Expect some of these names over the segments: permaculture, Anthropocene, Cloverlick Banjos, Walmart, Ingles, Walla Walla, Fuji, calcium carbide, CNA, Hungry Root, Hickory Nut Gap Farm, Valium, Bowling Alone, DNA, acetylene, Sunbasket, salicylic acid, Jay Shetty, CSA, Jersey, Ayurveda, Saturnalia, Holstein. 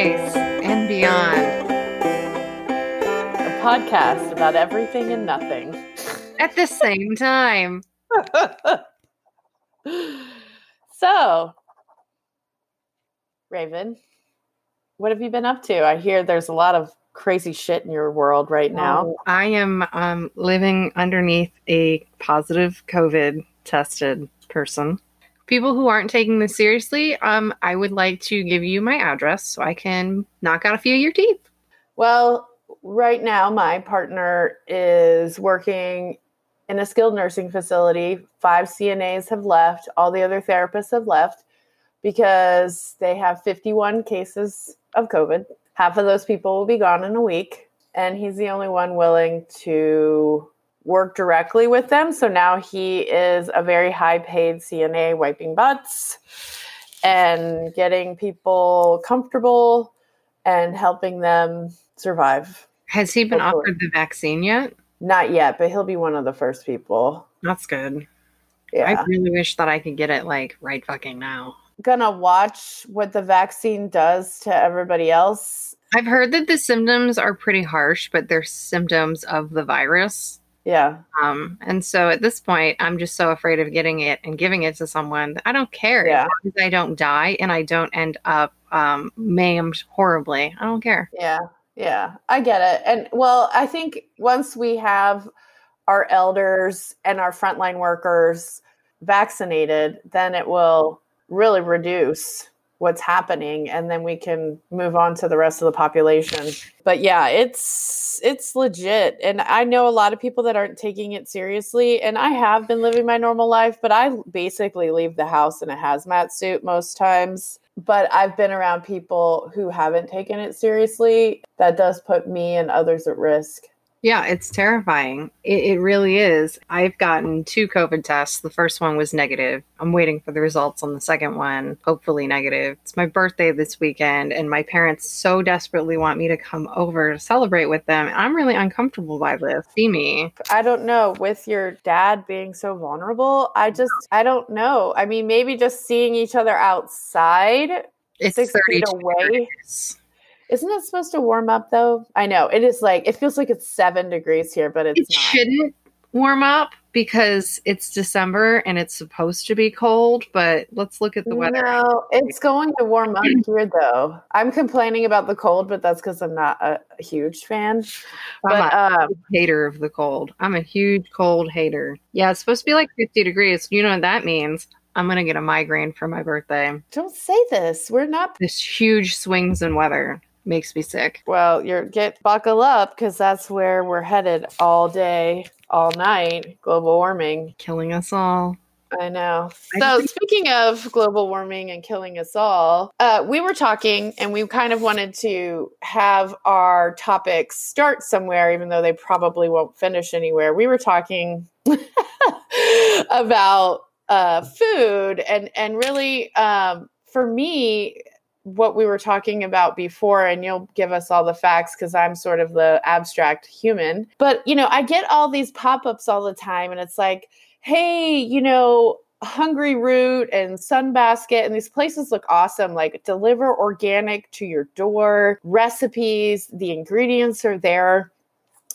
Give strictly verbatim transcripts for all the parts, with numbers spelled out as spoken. space and beyond. A podcast about everything and nothing. At the same time. So, Raven, what have you been up to? I hear there's a lot of crazy shit in your world right now. Oh, I am um, living underneath a positive COVID tested person. People who aren't taking this seriously, um, I would like to give you my address so I can knock out a few of your teeth. Well, right now my partner is working in a skilled nursing facility. Five C N As have left. All the other therapists have left because they have fifty-one cases of COVID. Half of those people will be gone in a week. And he's the only one willing to work directly with them. So now he is a very high paid C N A wiping butts and getting people comfortable and helping them survive. Has he been hopefully. offered the vaccine yet? Not yet, but he'll be one of the first people. That's good. Yeah. I really wish that I could get it like right fucking now. Gonna watch what the vaccine does to everybody else. I've heard that the symptoms are pretty harsh, but they're symptoms of the virus. Yeah. Um, and so at this point, I'm just so afraid of getting it and giving it to someone. I don't care. Yeah. As long as I don't die and I don't end up um, maimed horribly. I don't care. Yeah. Yeah. I get it. And well, I think once we have our elders and our frontline workers vaccinated, then it will really reduce what's happening. And then we can move on to the rest of the population. But yeah, it's, it's legit. And I know a lot of people that aren't taking it seriously, and I have been living my normal life, but I basically leave the house in a hazmat suit most times, but I've been around people who haven't taken it seriously. That does put me and others at risk. Yeah, it's terrifying. It, it really is. I've gotten two COVID tests. The first one was negative. I'm waiting for the results on the second one, hopefully negative. It's my birthday this weekend, and my parents so desperately want me to come over to celebrate with them. And I'm really uncomfortable by this. See me. I don't know. With your dad being so vulnerable, I just, I don't know. I mean, maybe just seeing each other outside, it's six feet away. Years. Isn't it supposed to warm up, though? I know. It is like, it feels like it's seven degrees here, but it's it not. It shouldn't warm up because it's December and it's supposed to be cold, but let's look at the weather. No, it's going to warm up here, though. I'm complaining about the cold, but that's because I'm not a, a huge fan. But, I'm a um, hater of the cold. I'm a huge cold hater. Yeah, it's supposed to be like fifty degrees. You know what that means. I'm going to get a migraine for my birthday. Don't say this. We're not. This huge swings in weather. Makes me sick. Well, you're get buckle up because that's where we're headed all day, all night. Global warming. Killing us all. I know. I so speaking of global warming and killing us all, uh, we were talking and we kind of wanted to have our topics start somewhere, even though they probably won't finish anywhere. We were talking about uh, food and, and really um, for me, what we were talking about before, and you'll give us all the facts because I'm sort of the abstract human. But, you know, I get all these pop-ups all the time and it's like, hey, you know, Hungry Root and Sunbasket and these places look awesome. Like deliver organic to your door, recipes, the ingredients are there.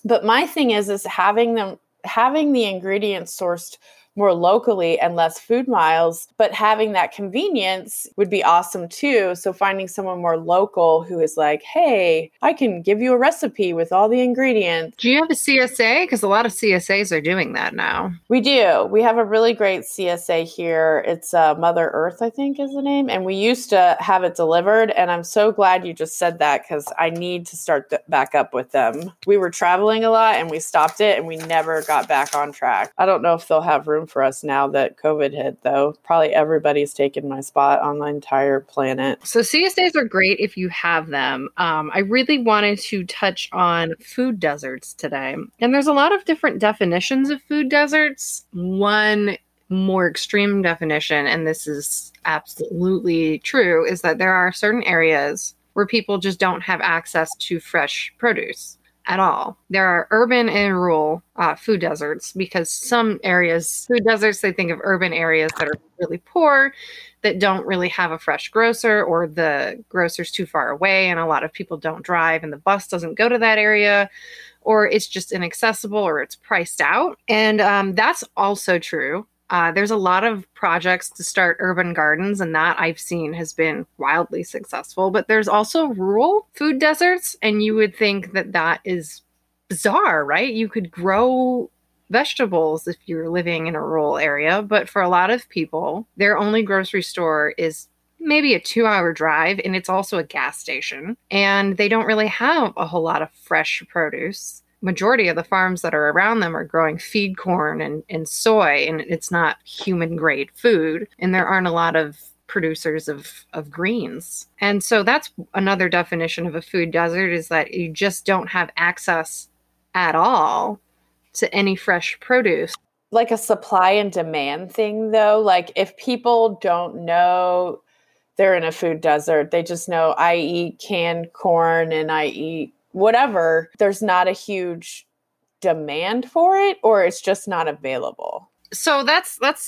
But my thing is, is having them, having the ingredients sourced more locally and less food miles, but having that convenience would be awesome too. So finding someone more local who is like, hey, I can give you a recipe with all the ingredients. Do you have a C S A? Because a lot of C S As are doing that now. We do. We have a really great C S A here. It's uh, Mother Earth, I think is the name. And we used to have it delivered. And I'm so glad you just said that because I need to start th- back up with them. We were traveling a lot and we stopped it and we never got back on track. I don't know if they'll have room for us now that COVID hit, though. Probably everybody's taken my spot on the entire planet. So C S As are great if you have them. Um, I really wanted to touch on food deserts today. And there's a lot of different definitions of food deserts. One more extreme definition, and this is absolutely true, is that there are certain areas where people just don't have access to fresh produce. at all. There are urban and rural uh, food deserts, because some areas, food deserts, they think of urban areas that are really poor, that don't really have a fresh grocer, or the grocer's too far away, and a lot of people don't drive, and the bus doesn't go to that area, or it's just inaccessible, or it's priced out. And um, that's also true. Uh, there's a lot of projects to start urban gardens, and that I've seen has been wildly successful. But there's also rural food deserts, and you would think that that is bizarre, right? You could grow vegetables if you're living in a rural area. But for a lot of people, their only grocery store is maybe a two-hour drive, and it's also a gas station. And they don't really have a whole lot of fresh produce. Majority of the farms that are around them are growing feed corn and, and soy, and it's not human grade food. And there aren't a lot of producers of, of greens. And so that's another definition of a food desert, is that you just don't have access at all to any fresh produce. Like a supply and demand thing, though. Like if people don't know they're in a food desert, they just know I eat canned corn and I eat whatever, there's not a huge demand for it, or it's just not available. So that's that's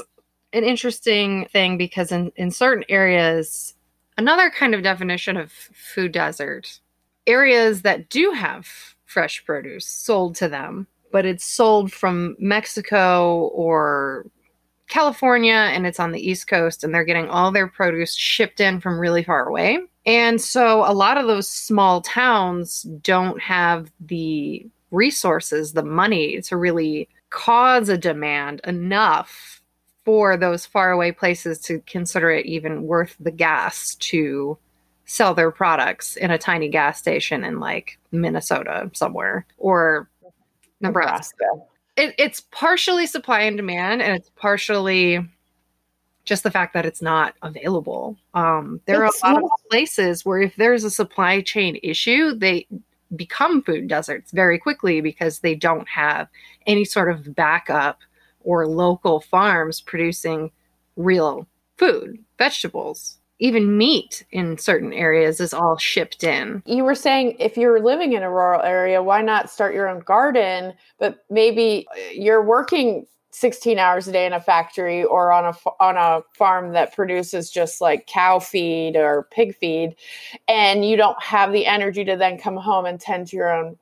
an interesting thing, because in, in certain areas, another kind of definition of food desert, areas that do have fresh produce sold to them, but it's sold from Mexico or California, and it's on the East Coast, and they're getting all their produce shipped in from really far away. And so a lot of those small towns don't have the resources, the money to really cause a demand enough for those faraway places to consider it even worth the gas to sell their products in a tiny gas station in like Minnesota somewhere, or Nebraska. Nebraska. It, it's partially supply and demand, and it's partially just the fact that it's not available. Um, there it's are a lot not- of places where if there's a supply chain issue, they become food deserts very quickly, because they don't have any sort of backup or local farms producing real food, vegetables. Even meat in certain areas is all shipped in. You were saying if you're living in a rural area, why not start your own garden? But maybe you're working sixteen hours a day in a factory, or on a on a farm that produces just like cow feed or pig feed, and you don't have the energy to then come home and tend to your own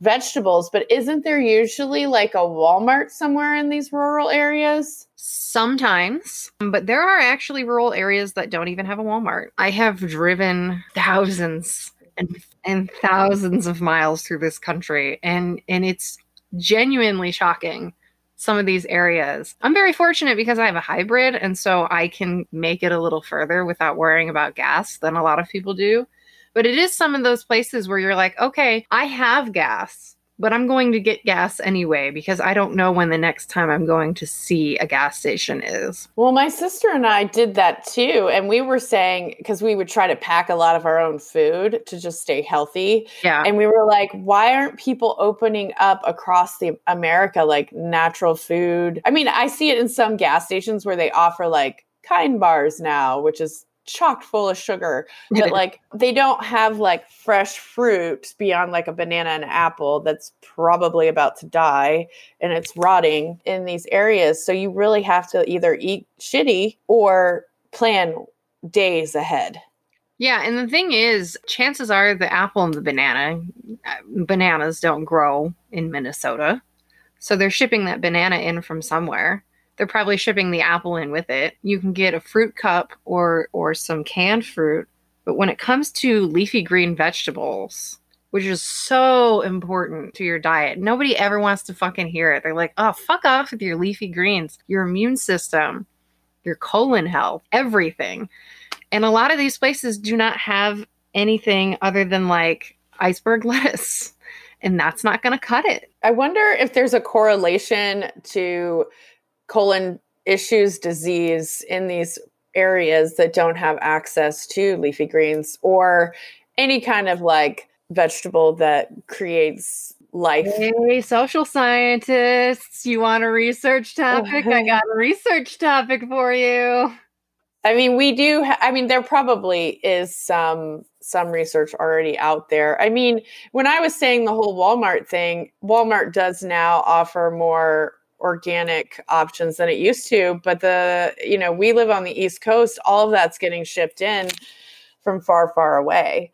vegetables. But isn't there usually like a Walmart somewhere in these rural areas? Sometimes, but there are actually rural areas that don't even have a Walmart. I have driven thousands and, and thousands of miles through this country, and, and it's genuinely shocking, some of these areas. I'm very fortunate because I have a hybrid, and so I can make it a little further without worrying about gas than a lot of people do. But it is some of those places where you're like, okay, I have gas, but I'm going to get gas anyway, because I don't know when the next time I'm going to see a gas station is. Well, my sister and I did that too. And we were saying, because we would try to pack a lot of our own food to just stay healthy. Yeah. And we were like, why aren't people opening up across the America, like natural food? I mean, I see it in some gas stations where they offer like Kind bars now, which is chock full of sugar, but like they don't have like fresh fruit beyond like a banana and apple that's probably about to die and it's rotting in these areas. So you really have to either eat shitty or plan days ahead. Yeah. And the thing is, chances are the apple and the banana, bananas don't grow in Minnesota. So they're shipping that banana in from somewhere. They're probably shipping the apple in with it. You can get a fruit cup or or some canned fruit. But when it comes to leafy green vegetables, which is so important to your diet, nobody ever wants to fucking hear it. They're like, oh, fuck off with your leafy greens, your immune system, your colon health, everything. And a lot of these places do not have anything other than like iceberg lettuce. And that's not going to cut it. I wonder if there's a correlation to colon issues, disease in these areas that don't have access to leafy greens or any kind of like vegetable that creates life. Hey, social scientists, you want a research topic? I got a research topic for you. I mean, we do. Ha- I mean, there probably is some some research already out there. I mean, when I was saying the whole Walmart thing, Walmart does now offer more organic options than it used to. But the you know, we live on the East Coast. All of that's getting shipped in from far, far away.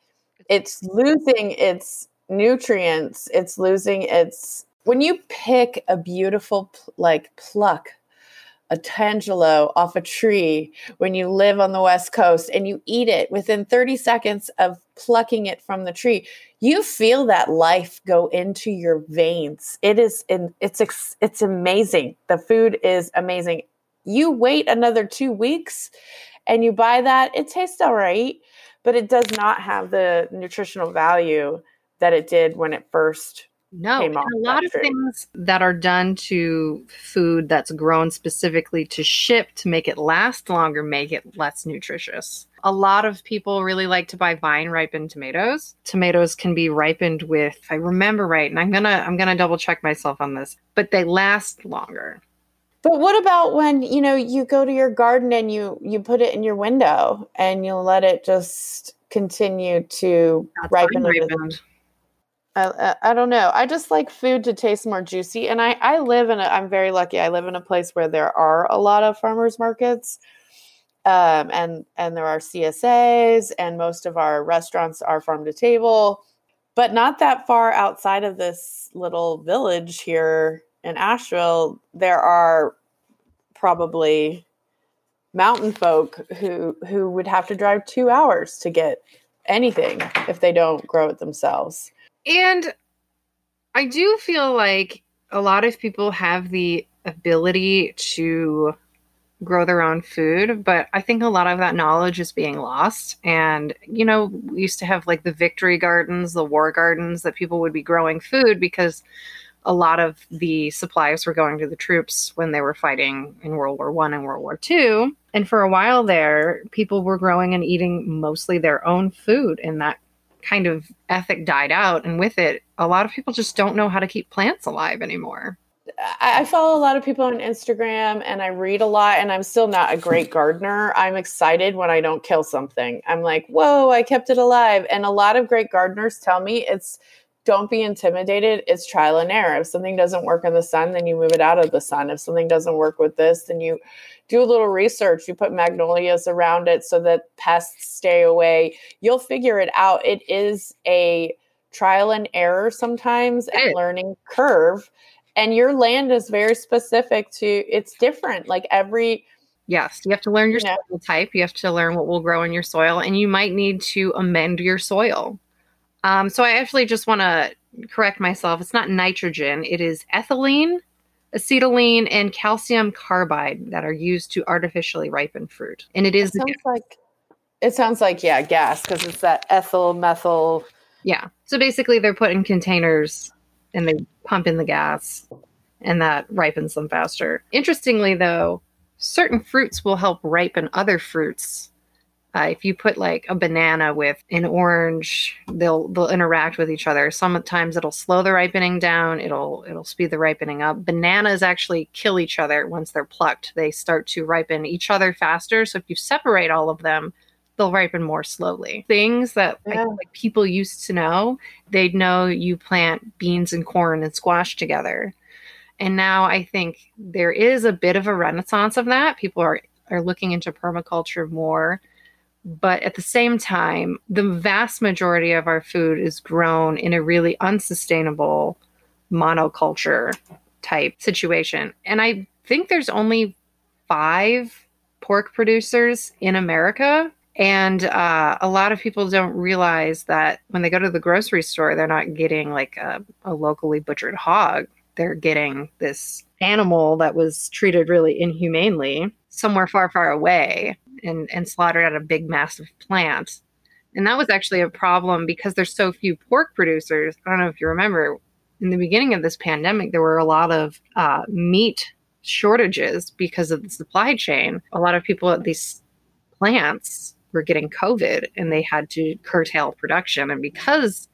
It's losing its nutrients. It's losing its. When you pick a beautiful like pluck. a tangelo off a tree when you live on the West Coast and you eat it within thirty seconds of plucking it from the tree, you feel that life go into your veins. It is, in, it's, it's amazing. The food is amazing. You wait another two weeks and you buy that. It tastes all right, but it does not have the nutritional value that it did when it first No, and a lot of things that are done to food that's grown specifically to ship to make it last longer, make it less nutritious. A lot of people really like to buy vine ripened tomatoes. Tomatoes can be ripened with, if I remember right, and I'm going to I'm going to double check myself on this, but they last longer. But what about when, you know, you go to your garden and you you put it in your window and you let it just continue to that's ripen unripened. I, I don't know. I just like food to taste more juicy. And I, I live in a, I'm very lucky. I live in a place where there are a lot of farmers markets. Um, and, and there are C S As and most of our restaurants are farm to table, but not that far outside of this little village here in Asheville. There are probably mountain folk who, who would have to drive two hours to get anything if they don't grow it themselves. And I do feel like a lot of people have the ability to grow their own food, but I think a lot of that knowledge is being lost. And, you know, we used to have like the victory gardens, the war gardens that people would be growing food because a lot of the supplies were going to the troops when they were fighting in World War One and World War Two. And for a while there, people were growing and eating mostly their own food in that kind of ethic died out, and with it a lot of people just don't know how to keep plants alive anymore. I, I follow a lot of people on Instagram and I read a lot, and I'm still not a great gardener. I'm excited when I don't kill something. I'm like, whoa, I kept it alive. And a lot of great gardeners tell me it's don't be intimidated. It's trial and error. If something doesn't work in the sun, then you move it out of the sun. If something doesn't work with this, then you do a little research. You put magnolias around it so that pests stay away. You'll figure it out. It is a trial and error sometimes and learning curve. And your land is very specific to, it's different. Like every... Yes, you have to learn your you know, soil type. You have to learn what will grow in your soil. And you might need to amend your soil. Um, so I actually just want to correct myself. It's not nitrogen. It is ethylene, acetylene, and calcium carbide that are used to artificially ripen fruit. And it is it sounds like it sounds like yeah, gas because it's that ethyl methyl. Yeah. So basically, they're put in containers and they pump in the gas, and that ripens them faster. Interestingly, though, certain fruits will help ripen other fruits. Uh, if you put like a banana with an orange, they'll they'll interact with each other. Sometimes it'll slow the ripening down. It'll it'll speed the ripening up. Bananas actually kill each other once they're plucked. They start to ripen each other faster. So if you separate all of them, they'll ripen more slowly. Things that yeah. like, like people used to know, they'd know you plant beans and corn and squash together. And now I think there is a bit of a renaissance of that. People are, are looking into permaculture more. But at the same time, the vast majority of our food is grown in a really unsustainable monoculture type situation. And I think there's only five pork producers in America. And uh, a lot of people don't realize that when they go to the grocery store, they're not getting like a, a locally butchered hog. They're getting this animal that was treated really inhumanely somewhere far, far away. And, and slaughtered at a big, massive plant. And that was actually a problem because there's so few pork producers. I don't know if you remember, in the beginning of this pandemic, there were a lot of uh, meat shortages because of the supply chain. A lot of people at these plants were getting COVID and they had to curtail production. And because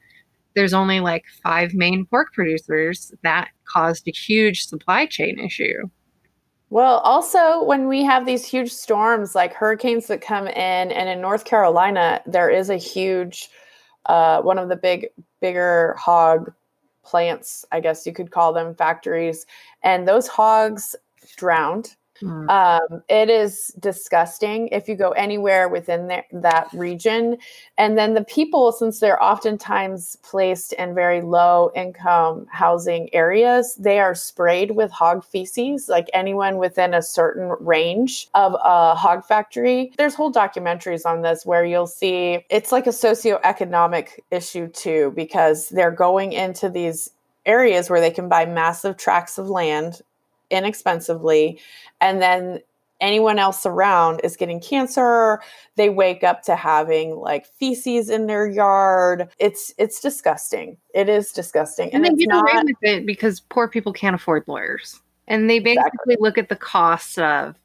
there's only like five main pork producers, that caused a huge supply chain issue. Well, also when we have these huge storms, like hurricanes that come in, and in North Carolina, there is a huge, uh, one of the big, bigger hog plants, I guess you could call them, factories. And those hogs drowned. Mm. Um, it is disgusting if you go anywhere within the, that region. And then the people, since they're oftentimes placed in very low income housing areas, they are sprayed with hog feces. Like anyone within a certain range of a hog factory, there's whole documentaries on this where you'll see it's like a socioeconomic issue too, because they're going into these areas where they can buy massive tracts of land inexpensively, and then anyone else around is getting cancer. They wake up to having like feces in their yard. It's it's disgusting. It is disgusting, and, and they get not... away with it because poor people can't afford lawyers, and they basically exactly. look at the cost of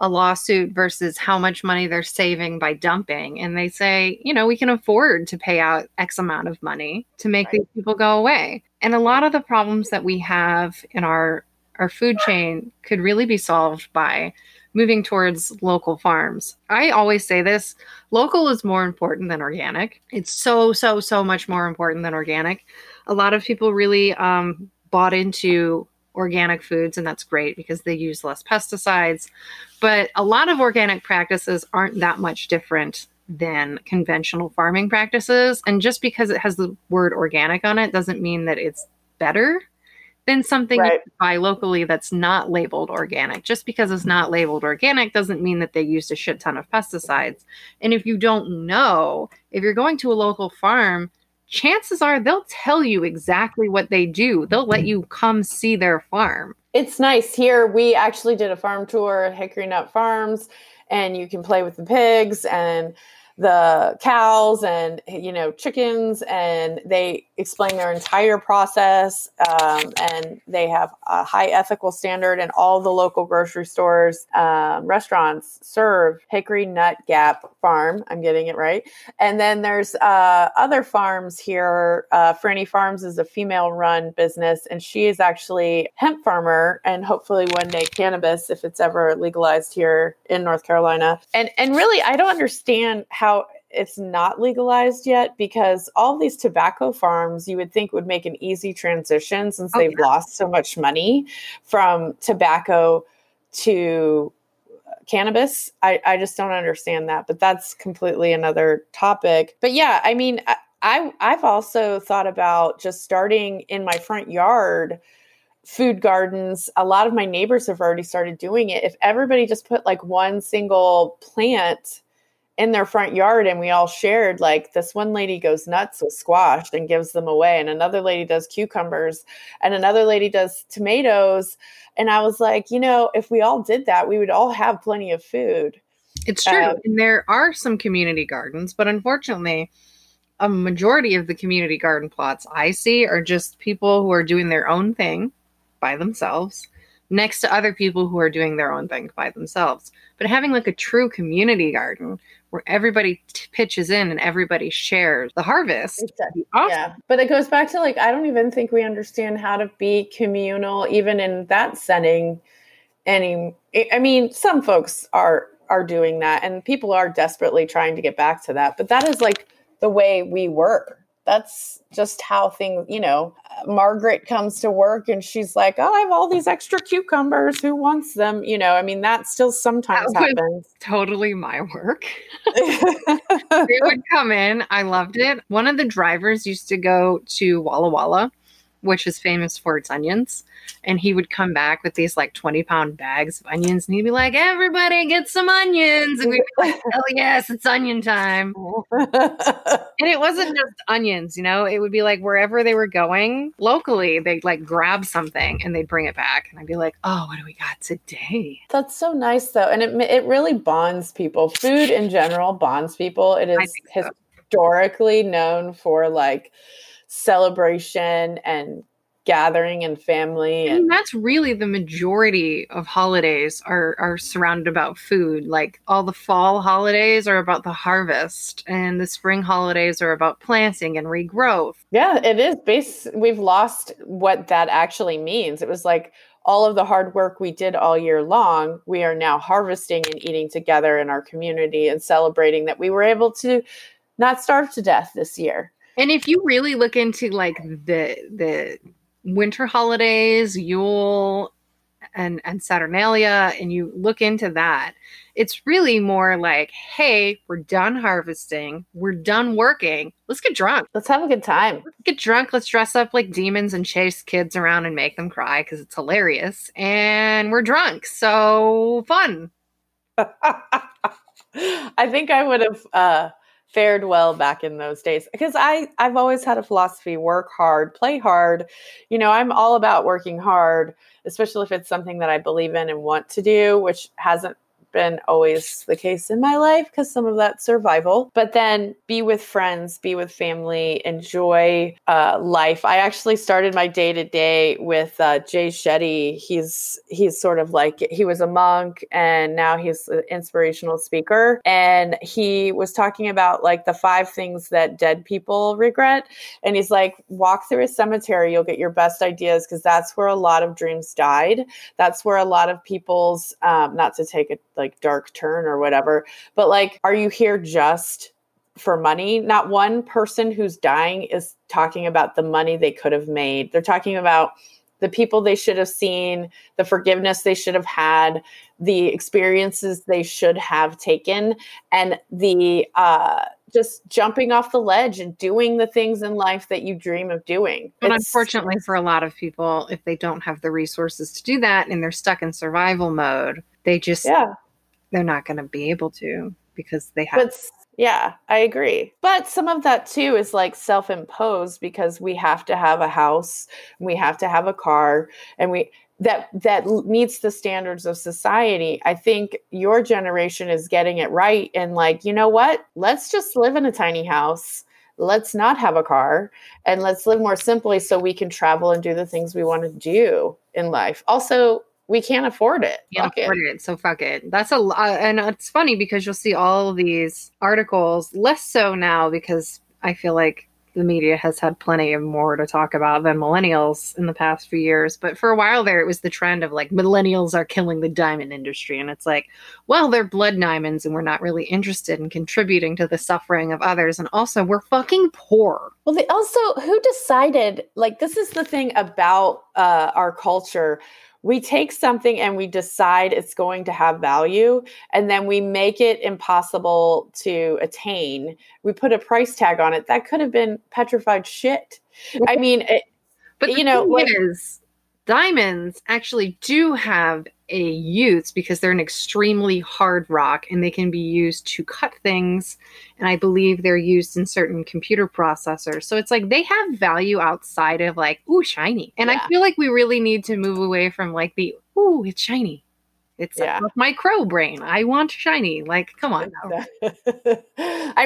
a lawsuit versus how much money they're saving by dumping, and they say, you know, we can afford to pay out X amount of money to make right. these people go away. And a lot of the problems that we have in our Our food chain could really be solved by moving towards local farms. I always say this, local is more important than organic. It's so, so, so much more important than organic. A lot of people really um, bought into organic foods, and that's great because they use less pesticides. But a lot of organic practices aren't that much different than conventional farming practices. And just because it has the word organic on it doesn't mean that it's better than something right. you can buy locally that's not labeled organic. Just because it's not labeled organic doesn't mean that they used a shit ton of pesticides. And if you don't know, if you're going to a local farm, chances are they'll tell you exactly what they do. They'll let you come see their farm. It's nice. Here, we actually did a farm tour at Hickory Nut Farms, and you can play with the pigs and the cows and, you know, chickens, and they explain their entire process. Um, and they have a high ethical standard, and all the local grocery stores, um, restaurants serve Hickory Nut Gap Farm. I'm getting it right. And then there's, uh, other farms here. Uh, Franny Farms is a female run business, and she is actually a hemp farmer, and hopefully one day cannabis, if it's ever legalized here in North Carolina. And, and really, I don't understand how How it's not legalized yet, because all these tobacco farms you would think would make an easy transition, since oh, they've yeah. lost so much money from tobacco to cannabis. I, I just don't understand that, but that's completely another topic. But yeah, I mean, I, I, I've also thought about just starting in my front yard food gardens. A lot of my neighbors have already started doing it. If everybody just put like one single plant in their front yard, and we all shared, like, this one lady goes nuts with squash and gives them away, and another lady does cucumbers, and another lady does tomatoes. And I was like, you know, if we all did that, we would all have plenty of food. It's true. Um, and there are some community gardens, but unfortunately, a majority of the community garden plots I see are just people who are doing their own thing by themselves next to other people who are doing their own thing by themselves. But having like a true community garden where everybody t- pitches in and everybody shares the harvest. Exactly. Awesome. Yeah. But it goes back to, like, I don't even think we understand how to be communal, even in that setting. Any, I mean, some folks are, are doing that, and people are desperately trying to get back to that, but that is like the way we were. That's just how things, you know, Margaret comes to work and she's like, oh, I have all these extra cucumbers. Who wants them? You know, I mean, that still sometimes that happens. Totally my work. They would come in. I loved it. One of the drivers used to go to Walla Walla, which is famous for its onions. And he would come back with these like twenty pound bags of onions. And he'd be like, everybody get some onions. And we'd be like, hell yes, it's onion time. And it wasn't just onions, you know, it would be like wherever they were going locally, they'd like grab something and they'd bring it back. And I'd be like, oh, what do we got today? That's so nice though. And it, it really bonds people. Food in general bonds people. It is so. historically known for like celebration and gathering and family. And, and that's really the majority of holidays are, are surrounded about food. Like all the fall holidays are about the harvest, and the spring holidays are about planting and regrowth. Yeah, it is based. We've lost what that actually means. It was like all of the hard work we did all year long, we are now harvesting and eating together in our community and celebrating that we were able to not starve to death this year. And if you really look into like the the winter holidays, Yule and, and Saturnalia, and you look into that, it's really more like, hey, we're done harvesting. We're done working. Let's get drunk. Let's have a good time. Let's get drunk. Let's dress up like demons and chase kids around and make them cry because it's hilarious. And we're drunk. So fun. I think I would have uh, fared well back in those days because I, I've always had a philosophy, work hard, play hard. You know, I'm all about working hard, especially if it's something that I believe in and want to do, which hasn't been always the case in my life because some of that's survival, but then be with friends, be with family, enjoy uh, life. I actually started my day to day with uh, Jay Shetty. He's, he's sort of like, he was a monk and now he's an inspirational speaker. And he was talking about like the five things that dead people regret. And he's like, walk through a cemetery, you'll get your best ideas. Cause that's where a lot of dreams died. That's where a lot of people's, um, not to take a like, like dark turn or whatever, but like, are you here just for money? Not one person who's dying is talking about the money they could have made. They're talking about the people they should have seen, the forgiveness they should have had, the experiences they should have taken, and the uh, just jumping off the ledge and doing the things in life that you dream of doing. And it's, unfortunately for a lot of people, if they don't have the resources to do that and they're stuck in survival mode, they just... yeah. They're not going to be able to because they have. But, yeah, I agree. But some of that too is like self-imposed because we have to have a house, we have to have a car, and we that that meets the standards of society. I think your generation is getting it right and like, you know what? Let's just live in a tiny house. Let's not have a car and let's live more simply so we can travel and do the things we want to do in life. Also, we can't afford it. Can't afford it. So fuck it. That's a lot. And it's funny because you'll see all these articles, less so now because I feel like the media has had plenty of more to talk about than millennials in the past few years. But for a while there, it was the trend of like millennials are killing the diamond industry. And it's like, well, they're blood diamonds and we're not really interested in contributing to the suffering of others. And also we're fucking poor. Well, they also, who decided, like, this is the thing about uh, our culture. We take something and we decide it's going to have value, and then we make it impossible to attain. We put a price tag on it. That could have been petrified shit. I mean, it, but you know, what is diamonds actually do have a use because they're an extremely hard rock and they can be used to cut things. And I believe they're used in certain computer processors. So it's like they have value outside of like, ooh, shiny. And yeah. I feel like we really need to move away from like the, ooh, it's shiny. It's yeah. like my crow brain. I want shiny. Like, come on. I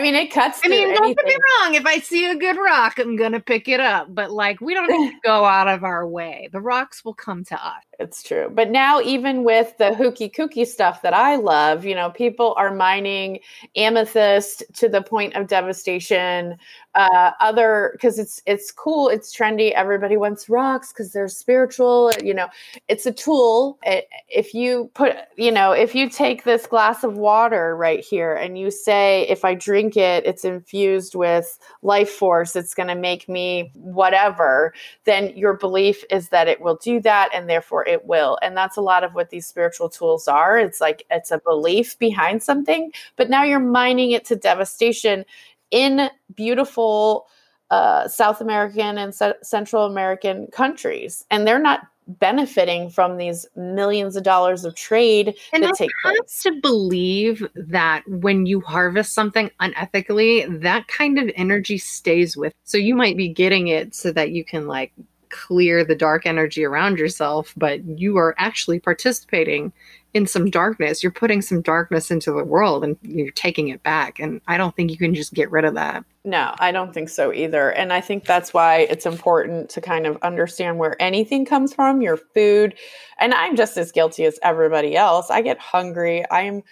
mean, it cuts. I mean, don't anything. Get me wrong. If I see a good rock, I'm going to pick it up. But like, we don't have to go out of our way. The rocks will come to us. It's true. But now even with the hooky kooky stuff that I love, you know, people are mining amethyst to the point of devastation. Uh, other, because it's it's cool, it's trendy. Everybody wants rocks because they're spiritual. You know, it's a tool. It, if you put, you know, if you take this glass of water right here and you say, if I drink it, it's infused with life force. It's going to make me whatever. Then your belief is that it will do that, and therefore it will. And that's a lot of what these spiritual tools are. It's like it's a belief behind something, but now you're mining it to devastation. In beautiful uh, South American and C- Central American countries. And they're not benefiting from these millions of dollars of trade and that take place. And I have to believe that when you harvest something unethically, that kind of energy stays with. So you might be getting it so that you can like clear the dark energy around yourself, but you are actually participating in some darkness. You're putting some darkness into the world and you're taking it back. And I don't think you can just get rid of that. No, I don't think so either. And I think that's why it's important to kind of understand where anything comes from, your food. And I'm just as guilty as everybody else. I get hungry. I'm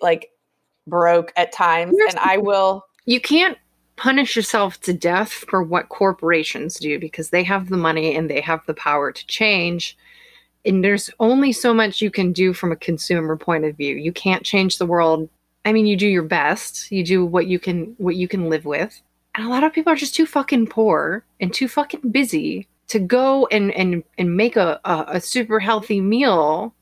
like broke at times. There's, and I will. You can't punish yourself to death for what corporations do because they have the money and they have the power to change. and there's only so much you can do from a consumer point of view. You can't change the world. I mean, you do your best. You do what you can, what you can live with. And a lot of people are just too fucking poor and too fucking busy to go and, and, and make a, a, a super healthy meal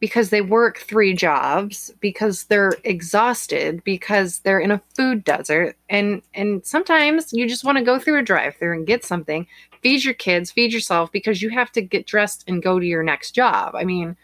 because they work three jobs, because they're exhausted, because they're in a food desert. And, and sometimes you just want to go through a drive-thru and get something, feed your kids, feed yourself, because you have to get dressed and go to your next job. I mean,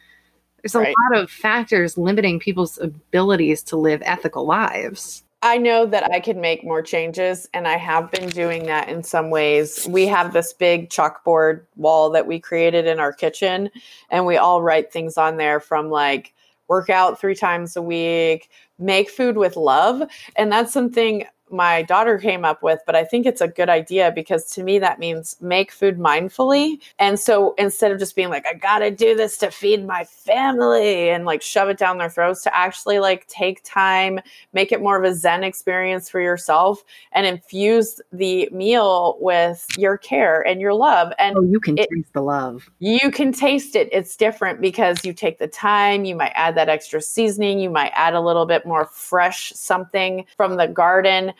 there's a right. lot of factors limiting people's abilities to live ethical lives. I know that I can make more changes, and I have been doing that in some ways. We have this big chalkboard wall that we created in our kitchen, and we all write things on there from like work out three times a week, make food with love. And that's something my daughter came up with, but I think it's a good idea because to me that means make food mindfully. And so instead of just being like, I gotta do this to feed my family and like shove it down their throats, to actually like take time, make it more of a Zen experience for yourself, and infuse the meal with your care and your love. And oh, you can it, taste the love. You can taste it. It's different because you take the time, you might add that extra seasoning, you might add a little bit more fresh something from the garden.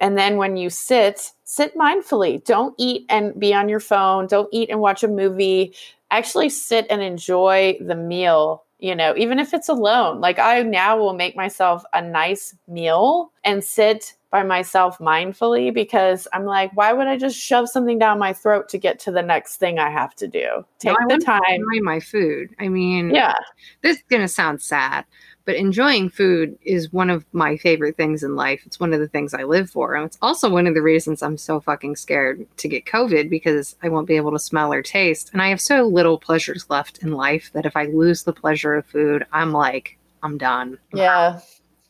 And then when you sit, sit mindfully. Don't eat and be on your phone. Don't eat and watch a movie. Actually sit and enjoy the meal, you know, even if it's alone. Like I now will make myself a nice meal and sit by myself mindfully because I'm like, why would I just shove something down my throat to get to the next thing I have to do? Take no, I the time. Enjoy my food. I mean, yeah. This is going to sound sad, but enjoying food is one of my favorite things in life. It's one of the things I live for. And it's also one of the reasons I'm so fucking scared to get COVID because I won't be able to smell or taste. And I have so little pleasures left in life that if I lose the pleasure of food, I'm like, I'm done. Yeah.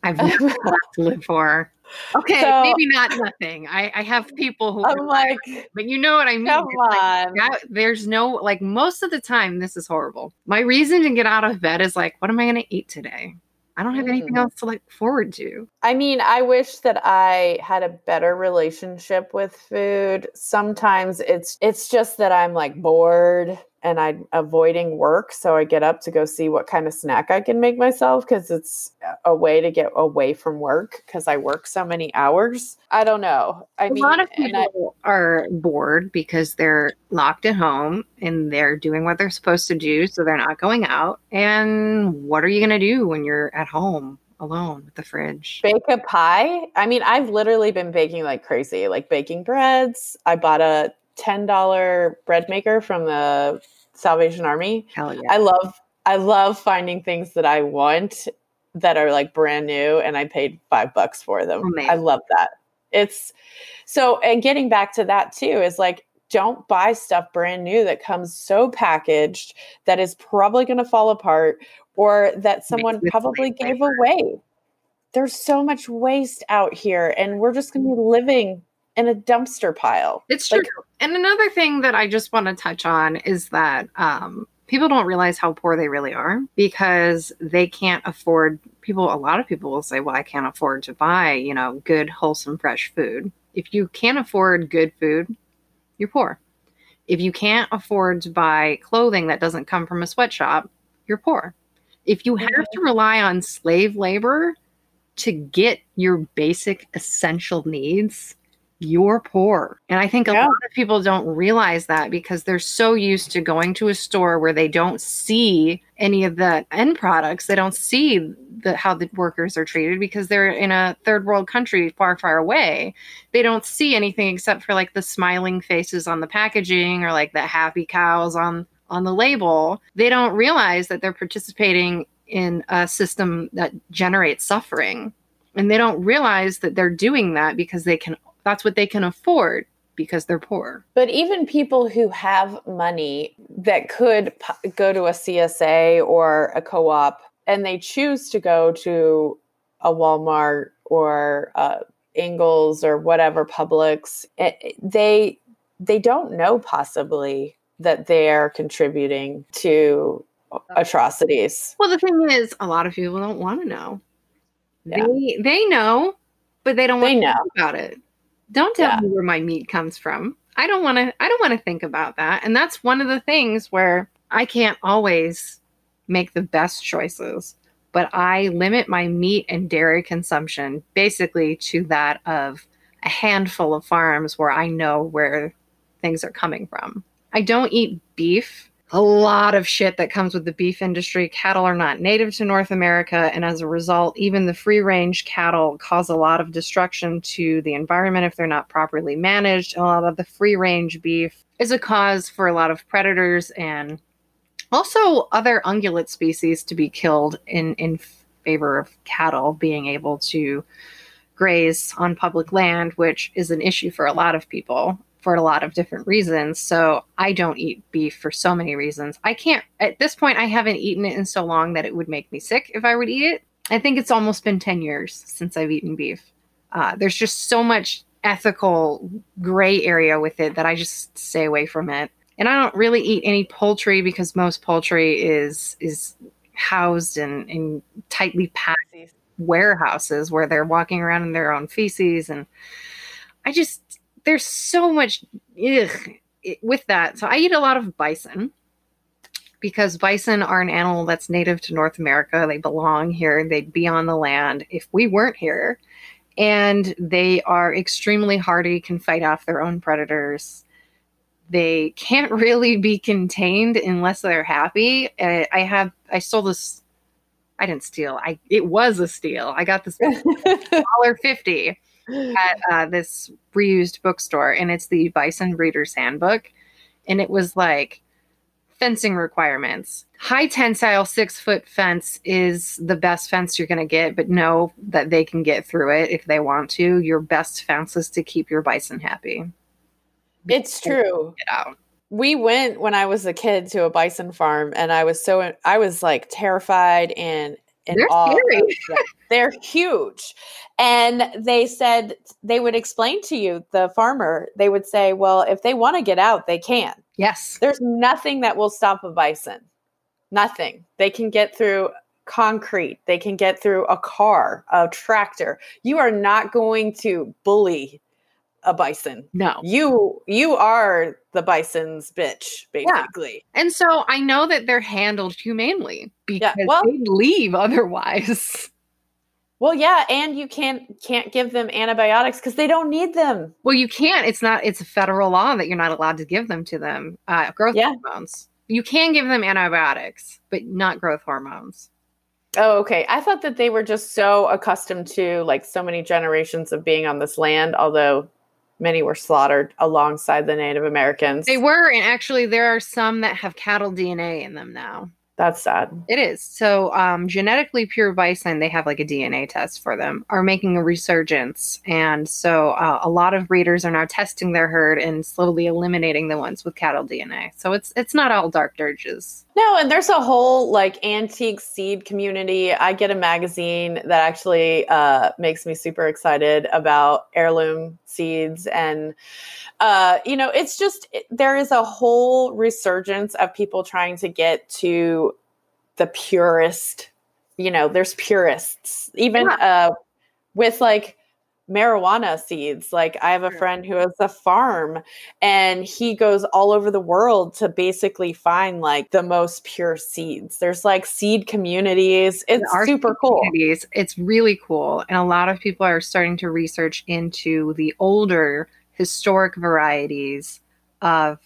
I've nothing left to live for. Okay, so, maybe not nothing. I, I have people who I'm like, like, but you know what I mean. Come on. Like, that, there's no, like most of the time, this is horrible. My reason to get out of bed is like, what am I going to eat today? I don't have anything else to look forward to. I mean, I wish that I had a better relationship with food. Sometimes it's it's just that I'm like bored and I'm avoiding work. So I get up to go see what kind of snack I can make myself because it's a way to get away from work because I work so many hours. I don't know. I a mean, a lot of people I, are bored because they're locked at home and they're doing what they're supposed to do. So they're not going out. And what are you going to do when you're at home alone with the fridge? Bake a pie. I mean, I've literally been baking like crazy, like baking breads. I bought a ten dollar bread maker from the Salvation Army. Hell yeah. I love, I love finding things that I want that are like brand new and I paid five bucks for them. Amazing. I love that. It's so, and getting back to that too, is like, don't buy stuff brand new that comes so packaged that is probably going to fall apart or that someone probably gave away. There's so much waste out here and we're just going to be living in a dumpster pile. It's true. Like, and another thing that I just want to touch on is that um, people don't realize how poor they really are because they can't afford people. A lot of people will say, well, I can't afford to buy, you know, good, wholesome, fresh food. If you can't afford good food, you're poor. If you can't afford to buy clothing that doesn't come from a sweatshop, you're poor. If you have to rely on slave labor to get your basic essential needs, you're poor. And I think a yeah. lot of people don't realize that because they're so used to going to a store where they don't see any of the end products. They don't see the, how the workers are treated because they're in a third world country far, far away. They don't see anything except for like the smiling faces on the packaging or like the happy cows on, on the label. They don't realize that they're participating in a system that generates suffering. And they don't realize that they're doing that because they can That's what they can afford because they're poor. But even people who have money that could p- go to a C S A or a co-op and they choose to go to a Walmart or uh, Ingles or whatever, Publix, it, they they don't know possibly that they're contributing to atrocities. Well, the thing is, a lot of people don't want to know. Yeah. They, they know, but they don't want they to know talk about it. Don't tell yeah. me where my meat comes from. I don't want to, I don't want to think about that. And that's one of the things where I can't always make the best choices, but I limit my meat and dairy consumption basically to that of a handful of farms where I know where things are coming from. I don't eat beef. A lot of shit that comes with the beef industry. Cattle are not native to North America, and as a result, even the free-range cattle cause a lot of destruction to the environment if they're not properly managed. A lot of the free-range beef is a cause for a lot of predators and also other ungulate species to be killed in, in favor of cattle being able to graze on public land, which is an issue for a lot of people. For a lot of different reasons. So I don't eat beef for so many reasons. I can't, at this point, I haven't eaten it in so long that it would make me sick if I would eat it. I think it's almost been ten years since I've eaten beef. Uh, there's just so much ethical gray area with it that I just stay away from it. And I don't really eat any poultry because most poultry is is housed in, in tightly packed warehouses where they're walking around in their own feces. And I just... There's so much ugh, with that. So I eat a lot of bison because bison are an animal that's native to North America. They belong here. They'd be on the land if we weren't here. And they are extremely hardy, can fight off their own predators. They can't really be contained unless they're happy. I, I have, I stole this. I didn't steal. I, it was a steal. I got this one dollar fifty. at uh, this reused bookstore, and it's the Bison Breeder's Handbook, and it was like fencing requirements. High tensile six foot fence is the best fence you're going to get, but know that they can get through it if they want to. Your best fence is to keep your bison happy. It's true. Get out. We went when I was a kid to a bison farm, and I was so I was like terrified and. And they're all they're huge. And they said they would explain to you, the farmer, they would say, well, if they want to get out, they can. Yes. There's nothing that will stop a bison. Nothing. They can get through concrete. They can get through a car, a tractor. You are not going to bully a bison. No. You you are the bison's bitch, basically. Yeah. And so I know that they're handled humanely because yeah. well, they leave otherwise. Well, yeah, and you can't can't give them antibiotics because they don't need them. Well, you can't. It's not it's a federal law that you're not allowed to give them to them. Uh, growth yeah. hormones. You can give them antibiotics, but not growth hormones. Oh, okay. I thought that they were just so accustomed to like so many generations of being on this land, although many were slaughtered alongside the Native Americans. They were, and actually there are some that have cattle D N A in them now. That's sad. It is. So um, genetically pure bison, they have like a D N A test for them, are making a resurgence. And so uh, a lot of breeders are now testing their herd and slowly eliminating the ones with cattle D N A. So it's it's not all dark dirges. No, and there's a whole like antique seed community. I get a magazine that actually uh, makes me super excited about heirloom seeds. And, uh, you know, it's just, it, there is a whole resurgence of people trying to get to the purest, you know, there's purists, even yeah. uh, with like marijuana seeds. Like I have a friend who has a farm and he goes all over the world to basically find like the most pure seeds. There's like seed communities. It's super cool. It's really cool. And a lot of people are starting to research into the older historic varieties of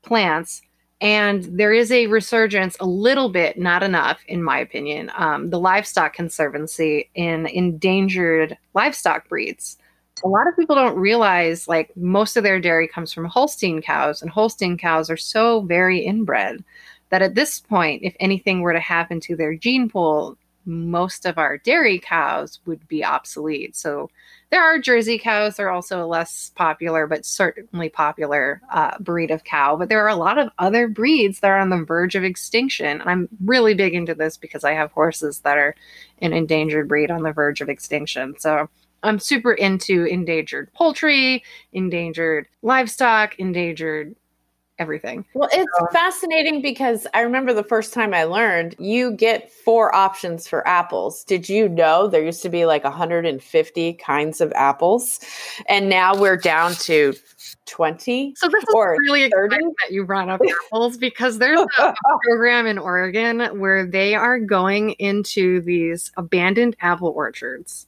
plants. And there is a resurgence, a little bit, not enough, in my opinion. Um, the Livestock Conservancy in endangered livestock breeds. A lot of people don't realize, like, most of their dairy comes from Holstein cows, and Holstein cows are so very inbred that at this point, if anything were to happen to their gene pool, most of our dairy cows would be obsolete. So there are Jersey cows. They're also a less popular, but certainly popular uh, breed of cow. But there are a lot of other breeds that are on the verge of extinction. And I'm really big into this because I have horses that are an endangered breed on the verge of extinction. So I'm super into endangered poultry, endangered livestock, endangered everything. Well, it's um, fascinating because I remember the first time I learned you get four options for apples. Did you know there used to be like one hundred fifty kinds of apples and now we're down to twenty? So this is really exciting that you brought up apples because there's a program in Oregon where they are going into these abandoned apple orchards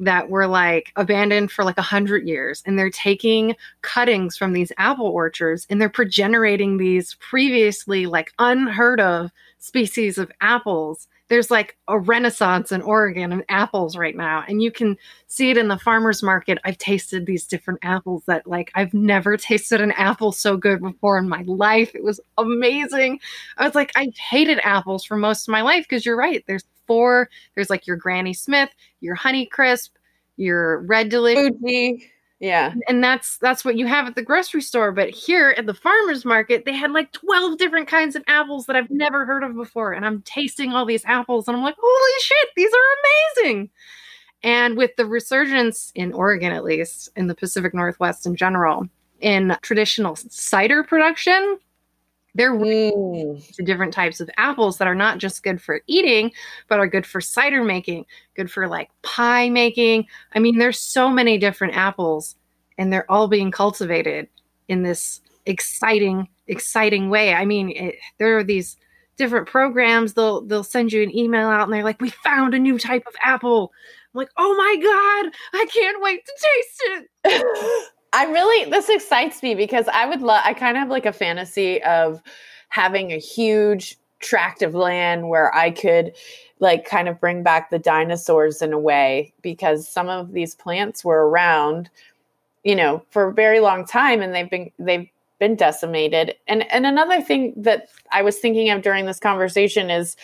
that were like abandoned for like a hundred years. And they're taking cuttings from these apple orchards and they're progenerating these previously like unheard of species of apples. There's like a renaissance in Oregon of apples right now. And you can see it in the farmer's market. I've tasted these different apples that like, I've never tasted an apple so good before in my life. It was amazing. I was like, I hated apples for most of my life. Cause you're right. There's four, there's like your Granny Smith, your Honey Crisp, your Red Delicious. Fuji. Yeah. And that's, that's what you have at the grocery store. But here at the farmer's market, they had like twelve different kinds of apples that I've never heard of before. And I'm tasting all these apples and I'm like, holy shit, these are amazing. And with the resurgence in Oregon, at least in the Pacific Northwest in general, in traditional cider production, they're weaning to different types of apples that are not just good for eating, but are good for cider making, good for like pie making. I mean, there's so many different apples and they're all being cultivated in this exciting, exciting way. I mean, it, there are these different programs. They'll, they'll send you an email out and they're like, we found a new type of apple. I'm like, oh my God, I can't wait to taste it. I really, this excites me because I would love, I kind of have like a fantasy of having a huge tract of land where I could like kind of bring back the dinosaurs in a way, because some of these plants were around, you know, for a very long time and they've been, they've been decimated. And, and another thing that I was thinking of during this conversation is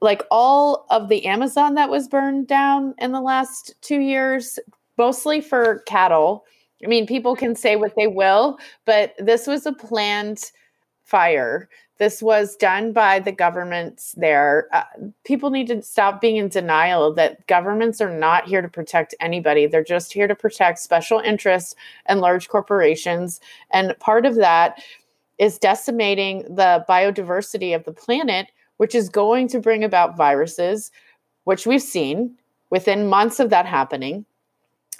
like all of the Amazon that was burned down in the last two years, mostly for cattle. I mean, people can say what they will, but this was a planned fire. This was done by the governments there. Uh, people need to stop being in denial that governments are not here to protect anybody. They're just here to protect special interests and large corporations. And part of that is decimating the biodiversity of the planet, which is going to bring about viruses, which we've seen within months of that happening.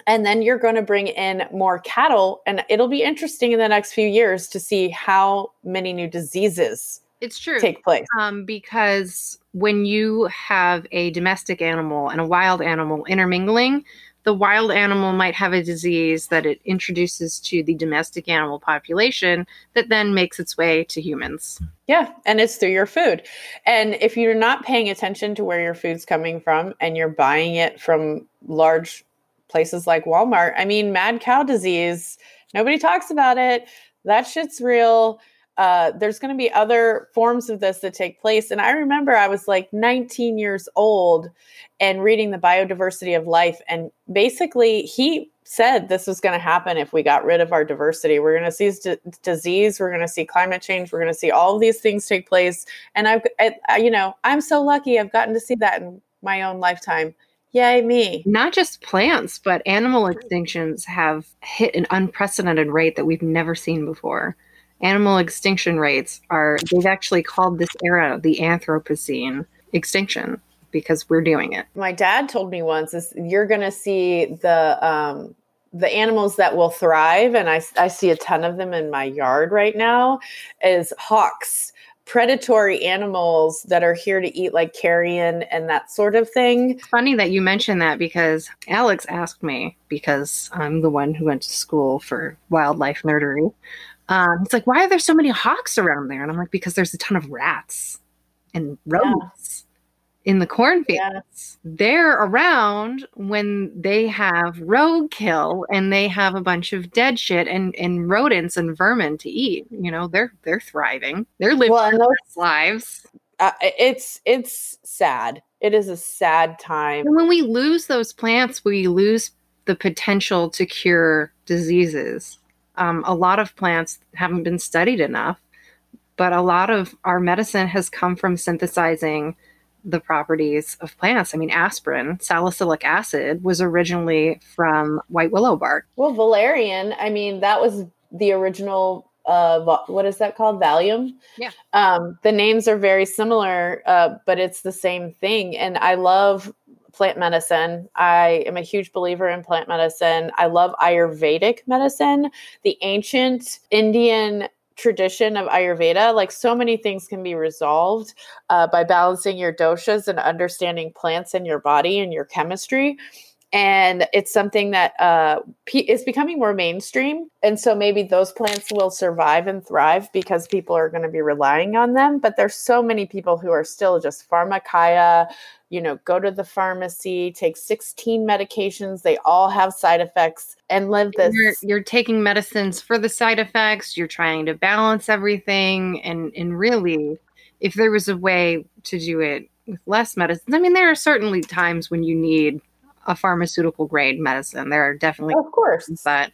And then you're going to bring in more cattle, and it'll be interesting in the next few years to see how many new diseases it's true. take place. Um, because when you have a domestic animal and a wild animal intermingling, the wild animal might have a disease that it introduces to the domestic animal population that then makes its way to humans. Yeah, and it's through your food. And if you're not paying attention to where your food's coming from and you're buying it from large places like Walmart. I mean, mad cow disease, nobody talks about it. That shit's real. Uh, there's going to be other forms of this that take place. And I remember I was like nineteen years old and reading The Biodiversity of Life. And basically he said this was going to happen if we got rid of our diversity. We're going to see d- disease. We're going to see climate change. We're going to see all of these things take place. And I've, I, you know, I'm so lucky I've gotten to see that in my own lifetime. Yay, me. Not just plants, but animal extinctions have hit an unprecedented rate that we've never seen before. Animal extinction rates are, they've actually called this era the Anthropocene extinction because we're doing it. My dad told me once, is you're going to see the um, the animals that will thrive, and I, I see a ton of them in my yard right now, is hawks. Predatory animals that are here to eat like carrion and that sort of thing. Funny that you mentioned that because Alex asked me, because I'm the one who went to school for wildlife nerdery. Um, it's like, why are there so many hawks around there? And I'm like, because there's a ton of rats and rodents yeah. in the cornfields. Yeah. They're around when they have roadkill and they have a bunch of dead shit and, and rodents and vermin to eat. You know, they're they're thriving. They're living well, those lives. Uh, it's it's sad. It is a sad time. And when we lose those plants, we lose the potential to cure diseases. Um, a lot of plants haven't been studied enough, but a lot of our medicine has come from synthesizing the properties of plants. I mean, aspirin, salicylic acid was originally from white willow bark. Well, valerian, I mean, that was the original uh, what is that called? Valium. Yeah. Um, the names are very similar, uh, but it's the same thing. And I love plant medicine. I am a huge believer in plant medicine. I love Ayurvedic medicine, the ancient Indian tradition of Ayurveda. Like, so many things can be resolved uh, by balancing your doshas and understanding plants in your body and your chemistry. And it's something that uh, is becoming more mainstream. And so maybe those plants will survive and thrive because people are going to be relying on them. But there's so many people who are still just pharmakia, you know, go to the pharmacy, take sixteen medications. They all have side effects and live this. You're, you're taking medicines for the side effects. You're trying to balance everything. And, and really, if there was a way to do it with less medicine, I mean, there are certainly times when you need a pharmaceutical grade medicine. There are definitely of course that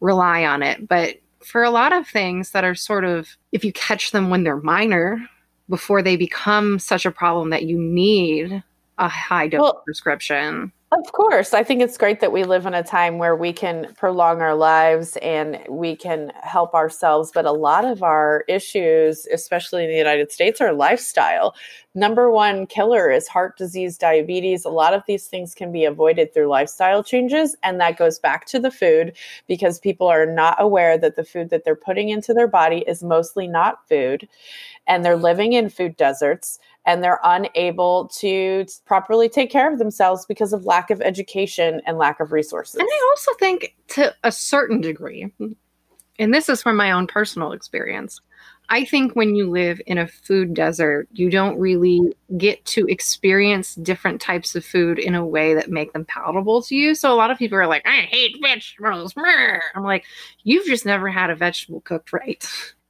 rely on it. But for a lot of things that are sort of, if you catch them when they're minor, before they become such a problem that you need a high dose well, prescription. Of course. I think it's great that we live in a time where we can prolong our lives and we can help ourselves. But a lot of our issues, especially in the United States, are lifestyle. Number one killer is heart disease, diabetes. A lot of these things can be avoided through lifestyle changes. And that goes back to the food, because people are not aware that the food that they're putting into their body is mostly not food. And they're living in food deserts. And they're unable to properly take care of themselves because of lack of education and lack of resources. And I also think, to a certain degree, and this is from my own personal experience, I think when you live in a food desert, you don't really get to experience different types of food in a way that make them palatable to you. So a lot of people are like, I hate vegetables. I'm like, you've just never had a vegetable cooked right.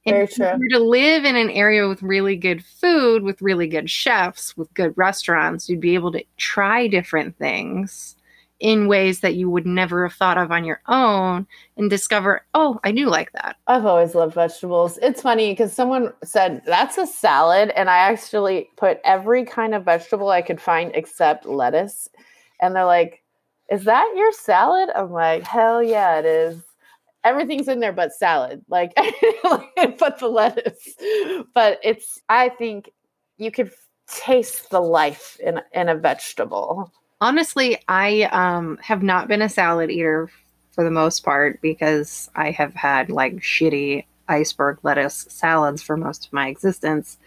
And Very true. If you were to live in an area with really good food, with really good chefs, with good restaurants, you'd be able to try different things in ways that you would never have thought of on your own and discover, oh, I do like that. I've always loved vegetables. It's funny because someone said, that's a salad. And I actually put every kind of vegetable I could find except lettuce. And they're like, is that your salad? I'm like, hell yeah, it is. Everything's in there but salad, like, but the lettuce. But it's, I think you could taste the life in, in a vegetable. Honestly, I um, have not been a salad eater for the most part because I have had like shitty iceberg lettuce salads for most of my existence.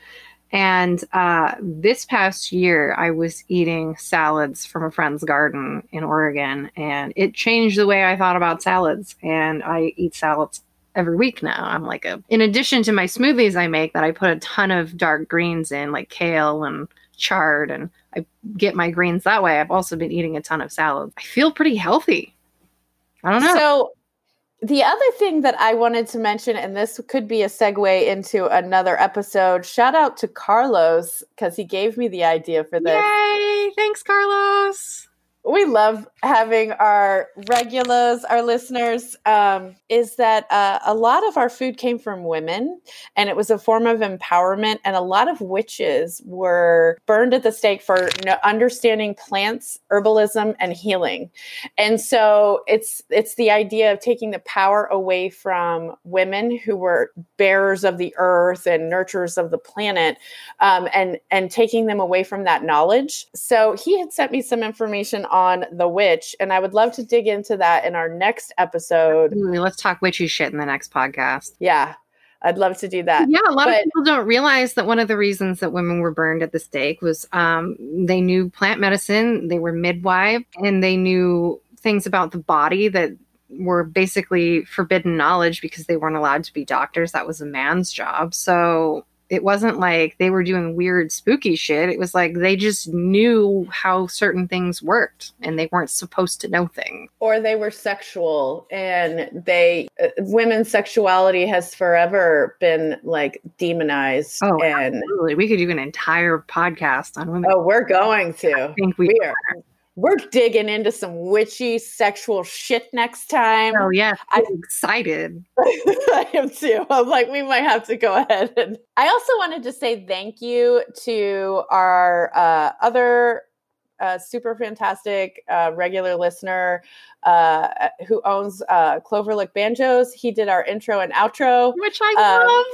And uh, this past year, I was eating salads from a friend's garden in Oregon, and it changed the way I thought about salads. And I eat salads every week now. I'm like, a, in addition to my smoothies I make that I put a ton of dark greens in, like kale and chard, and I get my greens that way. I've also been eating a ton of salads. I feel pretty healthy. I don't know. So the other thing that I wanted to mention, and this could be a segue into another episode, shout out to Carlos, because he gave me the idea for this. Yay! Thanks, Carlos! We love having our regulars, our listeners, um, is that uh, a lot of our food came from women, and it was a form of empowerment, and a lot of witches were burned at the stake for understanding plants, herbalism, and healing. And so it's it's the idea of taking the power away from women who were bearers of the earth and nurturers of the planet, um, and, and taking them away from that knowledge. So he had sent me some information on the witch, and I would love to dig into that in our next episode. Absolutely. Let's talk witchy shit in the next podcast. Yeah, I'd love to do that. Yeah, a lot but, of people don't realize that one of the reasons that women were burned at the stake was um, they knew plant medicine, they were midwives, and they knew things about the body that were basically forbidden knowledge because they weren't allowed to be doctors. That was a man's job. So it wasn't like they were doing weird, spooky shit. It was like they just knew how certain things worked and they weren't supposed to know things. Or they were sexual, and they, uh, women's sexuality has forever been like demonized. Oh, and absolutely. We could do an entire podcast on women. Oh, we're going to. I think we, we are. are. We're digging into some witchy sexual shit next time. Oh, yeah. I'm excited. I am too. I'm like, we might have to go ahead. And I also wanted to say thank you to our uh, other a super fantastic uh, regular listener uh, who owns uh, Cloverlick Banjos. He did our intro and outro, which I um, love.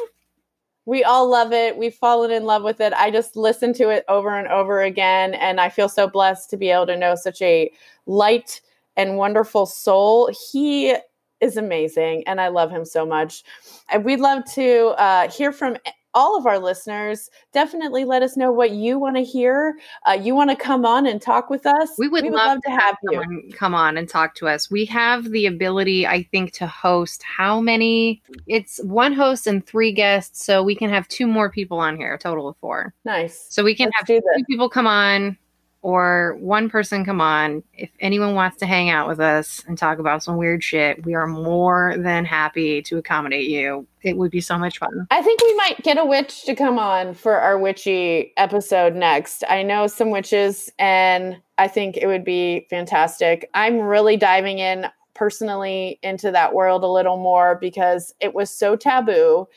We all love it. We've fallen in love with it. I just listen to it over and over again, and I feel so blessed to be able to know such a light and wonderful soul. He is amazing, and I love him so much. And we'd love to uh, hear from all of our listeners. Definitely let us know what you want to hear. Uh, you want to come on and talk with us? We would, we would love, love to have, have you come on and talk to us. We have the ability, I think, to host how many? It's one host and three guests, so we can have two more people on here, a total of four. Nice. So we can Let's have do two this. people come on or one person come on. If anyone wants to hang out with us and talk about some weird shit, we are more than happy to accommodate you. It would be so much fun. I think we might get a witch to come on for our witchy episode next. I know some witches, and I think it would be fantastic. I'm really diving in personally into that world a little more because it was so taboo.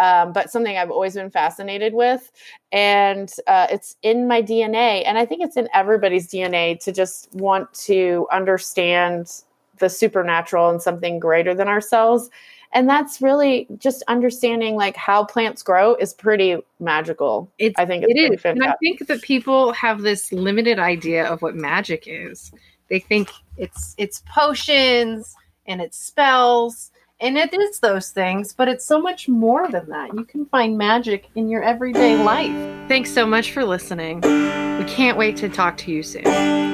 Um, but something I've always been fascinated with, and uh, it's in my D N A. And I think it's in everybody's D N A to just want to understand the supernatural and something greater than ourselves. And that's really just understanding like how plants grow is pretty magical. It's, I think it's it pretty is. Fantastic. And I think that people have this limited idea of what magic is. They think it's it's potions and it's spells. And it is those things, but it's so much more than that. You can find magic in your everyday life. Thanks so much for listening. We can't wait to talk to you soon.